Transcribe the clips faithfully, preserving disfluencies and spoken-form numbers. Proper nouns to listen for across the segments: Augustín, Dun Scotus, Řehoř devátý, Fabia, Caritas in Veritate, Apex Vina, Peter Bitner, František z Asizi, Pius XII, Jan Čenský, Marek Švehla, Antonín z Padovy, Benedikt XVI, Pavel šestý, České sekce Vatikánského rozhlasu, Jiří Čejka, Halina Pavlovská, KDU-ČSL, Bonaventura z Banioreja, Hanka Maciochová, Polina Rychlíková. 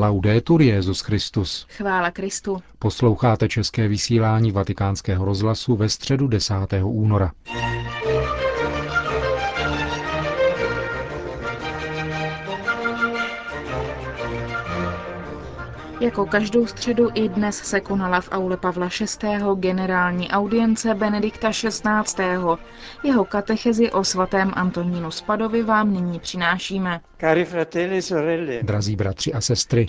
Laudetur Jesus Christus. Chvála Kristu. Posloucháte české vysílání Vatikánského rozhlasu ve středu desátého února. Jako každou středu i dnes se konala v aule Pavla šestého generální audience Benedikta šestnáctého Jeho katechezi o svatém Antonínu z Padovy vám nyní přinášíme. Cari fratelli, sorelle, drazí bratři a sestry,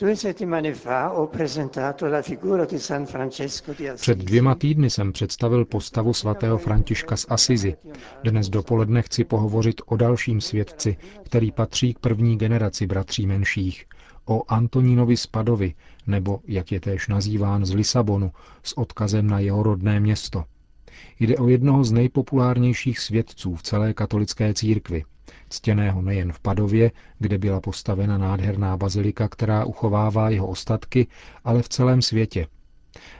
před dvěma týdny jsem představil postavu svatého Františka z Asizi. Dnes dopoledne chci pohovořit o dalším světci, který patří k první generaci bratří menších, o Antonínovi z Padovy, nebo, jak je též nazýván, z Lisabonu, s odkazem na jeho rodné město. Jde o jednoho z nejpopulárnějších světců v celé katolické církvi, ctěného nejen v Padově, kde byla postavena nádherná bazilika, která uchovává jeho ostatky, ale v celém světě.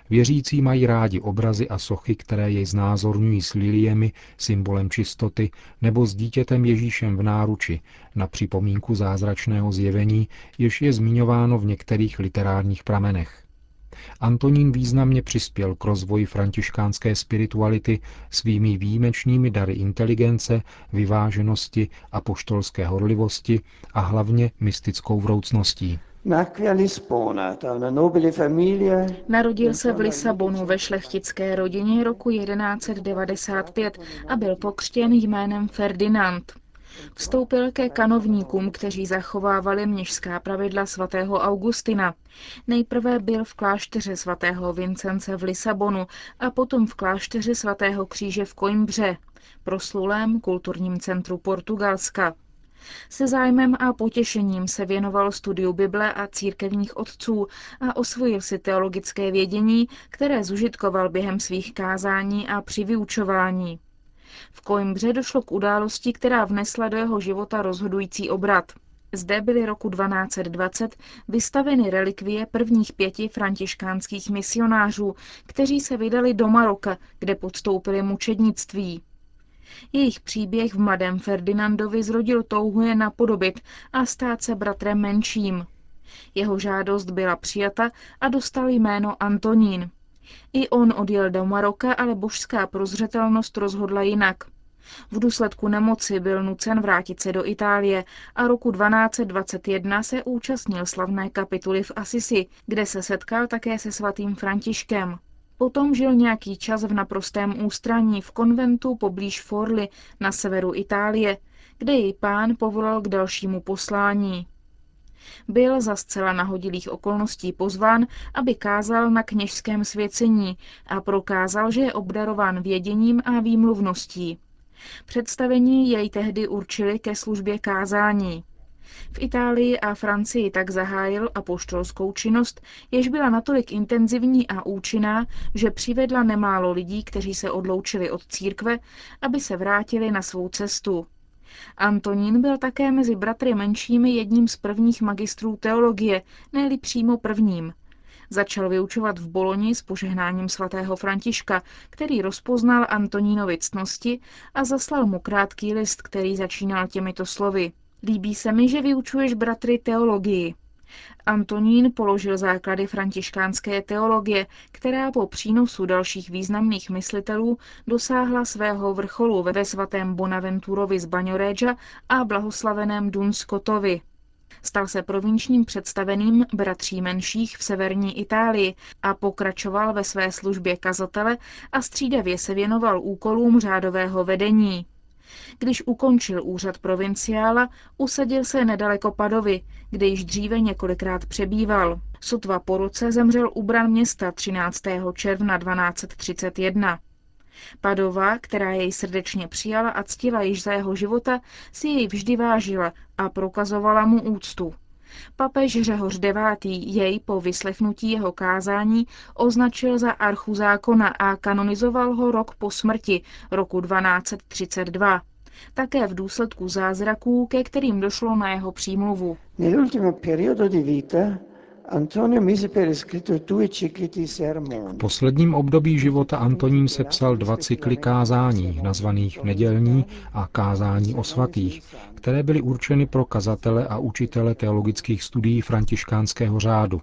Věřící mají rádi obrazy a sochy, které jej znázorňují s liliemi, symbolem čistoty, nebo s dítětem Ježíšem v náruči, na připomínku zázračného zjevení, jež je zmiňováno v některých literárních pramenech. Antonín významně přispěl k rozvoji františkánské spirituality svými výjimečnými dary inteligence, vyváženosti, apoštolské horlivosti a hlavně mystickou vroucností. Narodil se v Lisabonu ve šlechtické rodině roku jedenáct set devadesát pět a byl pokřtěn jménem Ferdinand. Vstoupil ke kanovníkům, kteří zachovávali mnišská pravidla svatého Augustina. Nejprve byl v klášteře svatého Vincence v Lisabonu a potom v klášteře svatého Kříže v Coimbře, proslulém kulturním centru Portugalska. Se zájmem a potěšením se věnoval studiu Bible a církevních otců a osvojil si teologické vědění, které zužitkoval během svých kázání a při vyučování. V Coimbře došlo k události, která vnesla do jeho života rozhodující obrat. Zde byly roku dvanáct set dvacet vystaveny relikvie prvních pěti františkánských misionářů, kteří se vydali do Maroka, kde podstoupili mučednictví. Jejich příběh v mladém Ferdinandovi zrodil touhu je napodobit a stát se bratrem menším. Jeho žádost byla přijata a dostal jméno Antonín. I on odjel do Maroka, ale božská prozřetelnost rozhodla jinak. V důsledku nemoci byl nucen vrátit se do Itálie a roku dvanáct set dvacet jedna se účastnil slavné kapituly v Assisi, kde se setkal také se svatým Františkem. Potom žil nějaký čas v naprostém ústraní v konventu poblíž Forli na severu Itálie, kde jej pán povolal k dalšímu poslání. Byl za zcela nahodilých okolností pozván, aby kázal na kněžském svěcení a prokázal, že je obdarován věděním a výmluvností. Představení jej tehdy určili ke službě kázání. V Itálii a Francii tak zahájil apoštolskou činnost, jež byla natolik intenzivní a účinná, že přivedla nemálo lidí, kteří se odloučili od církve, aby se vrátili na svou cestu. Antonín byl také mezi bratry menšími jedním z prvních magistrů teologie, ne-li přímo prvním. Začal vyučovat v Boloni s požehnáním svatého Františka, který rozpoznal Antonínovi ctnosti a zaslal mu krátký list, který začínal těmito slovy. Líbí se mi, že vyučuješ bratry teologii. Antonín položil základy františkánské teologie, která po přínosu dalších významných myslitelů dosáhla svého vrcholu ve svatém Bonaventurovi z Banioreja a blahoslaveném Dun Scotovi. Stal se provinčním představeným bratří menších v severní Itálii a pokračoval ve své službě kazatele a střídavě se věnoval úkolům řádového vedení. Když ukončil úřad provinciála, usadil se nedaleko Padovy, kde již dříve několikrát přebýval. Sotva po roce zemřel u bran města třináctého června dvanáct set třicet jedna. Padova, která jej srdečně přijala a ctila již za jeho života, si jej vždy vážila a prokazovala mu úctu. Papež Řehoř deváté jej po vyslechnutí jeho kázání označil za archu zákona a kanonizoval ho rok po smrti, roku dvanáct set třicet dva. Také v důsledku zázraků, ke kterým došlo na jeho přímluvu. V posledním období života Antonín sepsal dva cykly kázání, nazvaných Nedělní a Kázání o svatých, které byly určeny pro kazatele a učitele teologických studií františkánského řádu.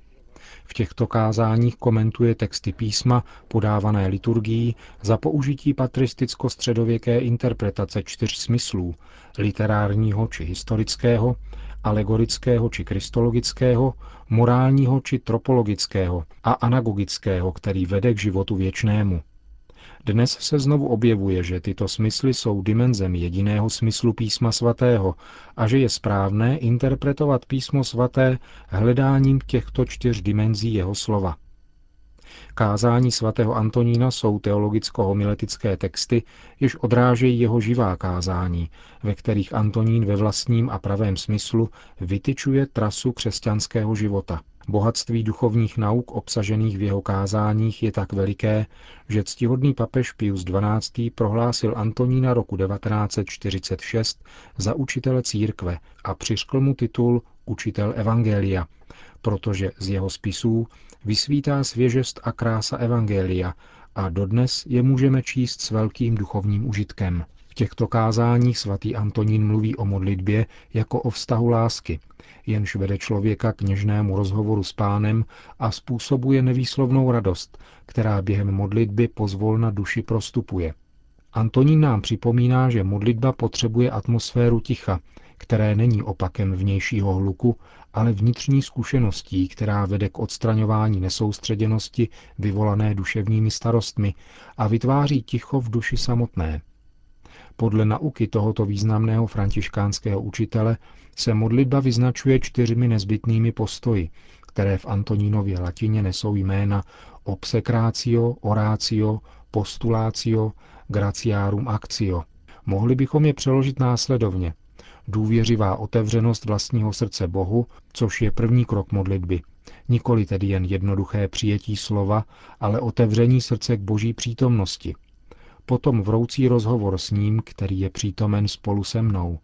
V těchto kázáních komentuje texty písma, podávané liturgií, za použití patristicko-středověké interpretace čtyř smyslů, literárního či historického, alegorického či kristologického, morálního či tropologického a anagogického, který vede k životu věčnému. Dnes se znovu objevuje, že tyto smysly jsou dimenzem jediného smyslu písma svatého a že je správné interpretovat písmo svaté hledáním těchto čtyř dimenzí jeho slova. Kázání svatého Antonína jsou teologicko-homiletické texty, jež odrážejí jeho živá kázání, ve kterých Antonín ve vlastním a pravém smyslu vytyčuje trasu křesťanského života. Bohatství duchovních nauk obsažených v jeho kázáních je tak veliké, že ctihodný papež Pius dvanáctý prohlásil Antonína roku devatenáct set čtyřicet šest za učitele církve a přiřkl mu titul Učitel evangelia, protože z jeho spisů vysvítá svěžest a krása evangelia a dodnes je můžeme číst s velkým duchovním užitkem. V těchto kázáních svatý Antonín mluví o modlitbě jako o vztahu lásky, jenž vede člověka k něžnému rozhovoru s Pánem a způsobuje nevýslovnou radost, která během modlitby pozvolna duši prostupuje. Antonín nám připomíná, že modlitba potřebuje atmosféru ticha, které není opakem vnějšího hluku, ale vnitřní zkušeností, která vede k odstraňování nesoustředěnosti vyvolané duševními starostmi a vytváří ticho v duši samotné. Podle nauky tohoto významného františkánského učitele se modlitba vyznačuje čtyřmi nezbytnými postoji, které v Antonínově latině nesou jména obsecratio, oratio, postulatio, gratiarum actio. Mohli bychom je přeložit následovně. Důvěřivá otevřenost vlastního srdce Bohu, což je první krok modlitby. Nikoli tedy jen jednoduché přijetí slova, ale otevření srdce k Boží přítomnosti. Potom vroucí rozhovor s ním, který je přítomen spolu se mnou.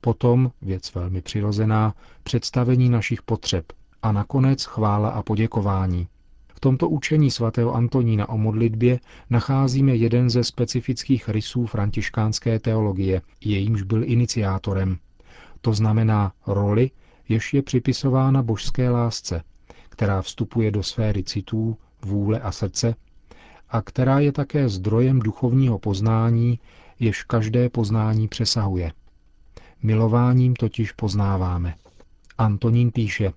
Potom, věc velmi přirozená, představení našich potřeb a nakonec chvála a poděkování. V tomto učení svatého Antonína o modlitbě nacházíme jeden ze specifických rysů františkánské teologie, jejímž byl iniciátorem. To znamená roli, jež je připisována božské lásce, která vstupuje do sféry citů, vůle a srdce, a která je také zdrojem duchovního poznání, jež každé poznání přesahuje. Milováním totiž poznáváme. Antonín píše: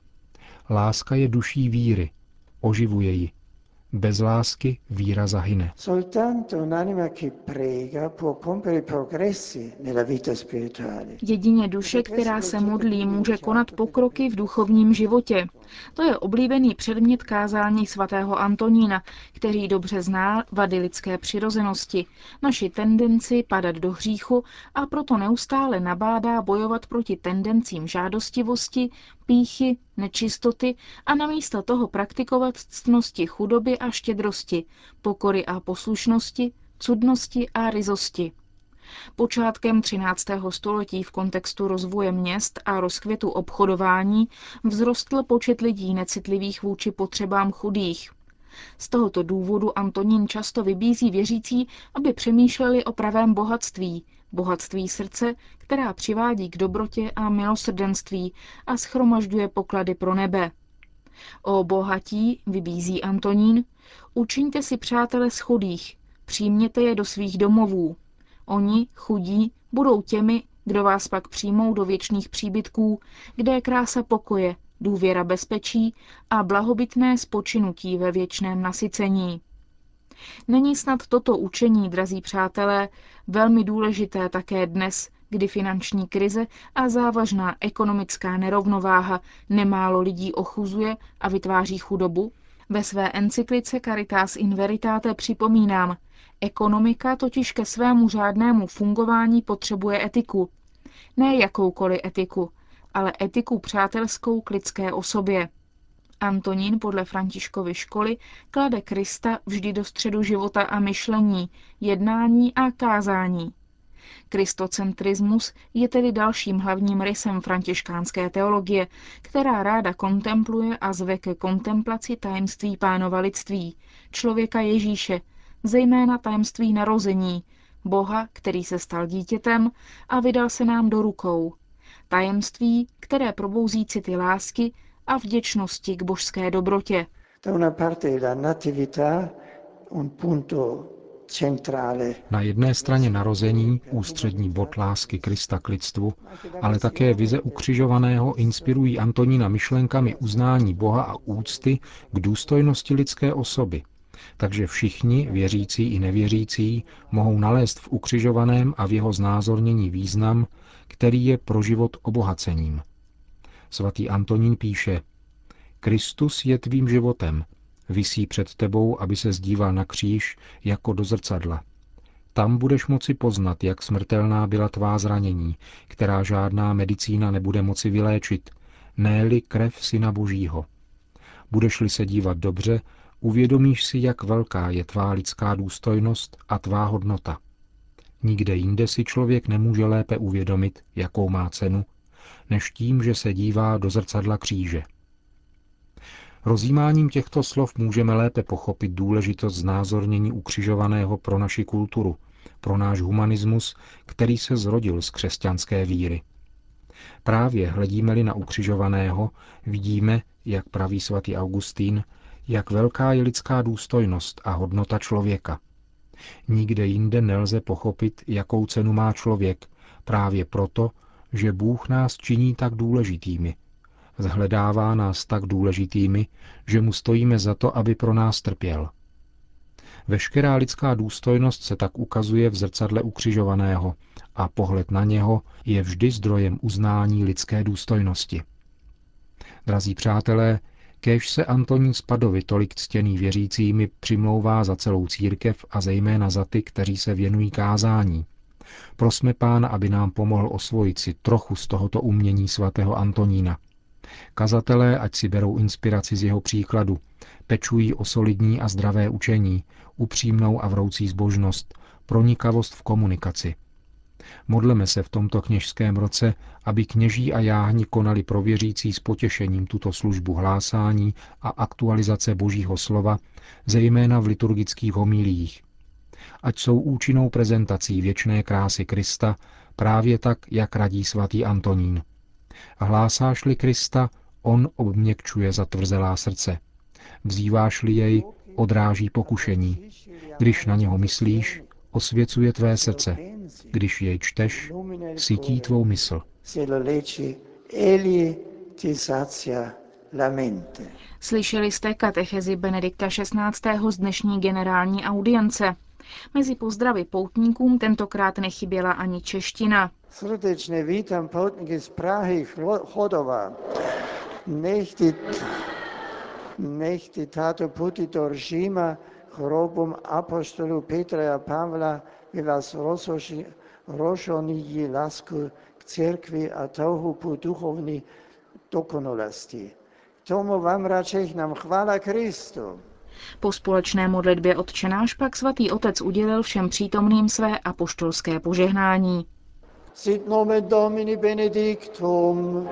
láska je duší víry, oživuje ji. Bez lásky víra zahyne. Jedině duše, která se modlí, může konat pokroky v duchovním životě. To je oblíbený předmět kázání svatého Antonína, který dobře zná vady lidské přirozenosti, naši tendenci padat do hříchu a proto neustále nabádá bojovat proti tendencím žádostivosti, pýchy, nečistoty a namísto toho praktikovat ctnosti chudoby a štědrosti, pokory a poslušnosti, cudnosti a ryzosti. Počátkem třináctého století v kontextu rozvoje měst a rozkvětu obchodování vzrostl počet lidí necitlivých vůči potřebám chudých. Z tohoto důvodu Antonín často vybízí věřící, aby přemýšleli o pravém bohatství, bohatství srdce, která přivádí k dobrotě a milosrdenství a shromažďuje poklady pro nebe. O bohatí, vybízí Antonín, učiňte si přátele z chudých, přijměte je do svých domovů. Oni, chudí, budou těmi, kdo vás pak přijmou do věčných příbytků, kde je krása pokoje, důvěra bezpečí a blahobytné spočinutí ve věčném nasycení. Není snad toto učení, drazí přátelé, velmi důležité také dnes, kdy finanční krize a závažná ekonomická nerovnováha nemálo lidí ochuzuje a vytváří chudobu? Ve své encyklice Caritas in Veritate připomínám, ekonomika totiž ke svému řádnému fungování potřebuje etiku. Ne jakoukoliv etiku, ale etiku přátelskou k lidské osobě. Antonín podle Františkovy školy klade Krista vždy do středu života a myšlení, jednání a kázání. Kristocentrismus je tedy dalším hlavním rysem františkánské teologie, která ráda kontempluje a zve ke kontemplaci tajemství Pánova lidství, člověka Ježíše, zejména tajemství narození, Boha, který se stal dítětem a vydal se nám do rukou. Tajemství, které probouzí city lásky a vděčnosti k božské dobrotě. Na jedné straně narození, ústřední bod lásky Krista k lidstvu, ale také vize ukřižovaného inspirují Antonína myšlenkami uznání Boha a úcty k důstojnosti lidské osoby. Takže všichni, věřící i nevěřící, mohou nalézt v ukřižovaném a v jeho znázornění význam, který je pro život obohacením. Svatý Antonín píše: Kristus je tvým životem, visí před tebou, aby se zdíval na kříž jako do zrcadla. Tam budeš moci poznat, jak smrtelná byla tvá zranění, která žádná medicína nebude moci vyléčit, ne-li krev Syna Božího. Budeš-li se dívat dobře, uvědomíš si, jak velká je tvá lidská důstojnost a tvá hodnota. Nikde jinde si člověk nemůže lépe uvědomit, jakou má cenu, než tím, že se dívá do zrcadla kříže. Rozjímáním těchto slov můžeme lépe pochopit důležitost znázornění ukřižovaného pro naši kulturu, pro náš humanismus, který se zrodil z křesťanské víry. Právě hledíme-li na ukřižovaného, vidíme, jak praví svatý Augustín, jak velká je lidská důstojnost a hodnota člověka. Nikde jinde nelze pochopit, jakou cenu má člověk, právě proto, že Bůh nás činí tak důležitými. Zhledává nás tak důležitými, že mu stojíme za to, aby pro nás trpěl. Veškerá lidská důstojnost se tak ukazuje v zrcadle ukřižovaného a pohled na něho je vždy zdrojem uznání lidské důstojnosti. Drazí přátelé, kéž se Antonín z Padovy, tolik ctěný věřícími, přimlouvá za celou církev a zejména za ty, kteří se věnují kázání. Prosme Pána, aby nám pomohl osvojit si trochu z tohoto umění svatého Antonína. Kazatelé, ať si berou inspiraci z jeho příkladu, pečují o solidní a zdravé učení, upřímnou a vroucí zbožnost, pronikavost v komunikaci. Modleme se v tomto kněžském roce, aby kněží a jáhni konali pro věřící s potěšením tuto službu hlásání a aktualizace Božího slova, zejména v liturgických homilích. Ať jsou účinnou prezentací věčné krásy Krista, právě tak, jak radí svatý Antonín. Hlásáš-li Krista, on obměkčuje zatvrzelá srdce. Vzýváš-li jej, odráží pokušení. Když na něho myslíš, osvěcuje tvé srdce. Když jej čteš, sytí tvou mysl. Slyšeli jste katechezi Benedikta šestnáctého z dnešní generální audience. Mezi pozdravy poutníkům tentokrát nechyběla ani čeština. Srdečně vítám poutníky z Prahy, Chodova. Nechti, nechti tato puti do režima hrobům apostolů Petra a Pavla, by vás rozhořili lásku k církvi a touhu po duchovní dokonalosti. K tomu vám radšej nám chvála Kristu. Po společné modlitbě Otče náš pak svatý otec udělil všem přítomným své apoštolské požehnání. Sit nomen Domini benedictum.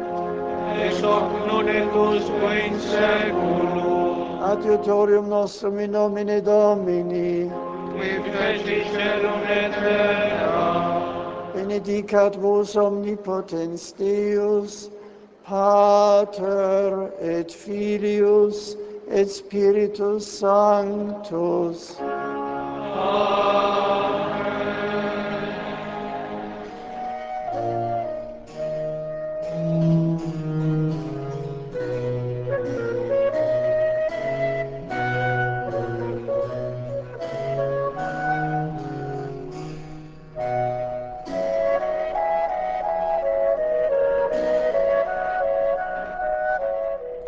Et hoc non et usque in seculum. Adiutorium nostrum in nomine Domini. Qui feci celum et terra. Benedicat vos omnipotens Deus, Pater et Filius et Spiritus Sanctus.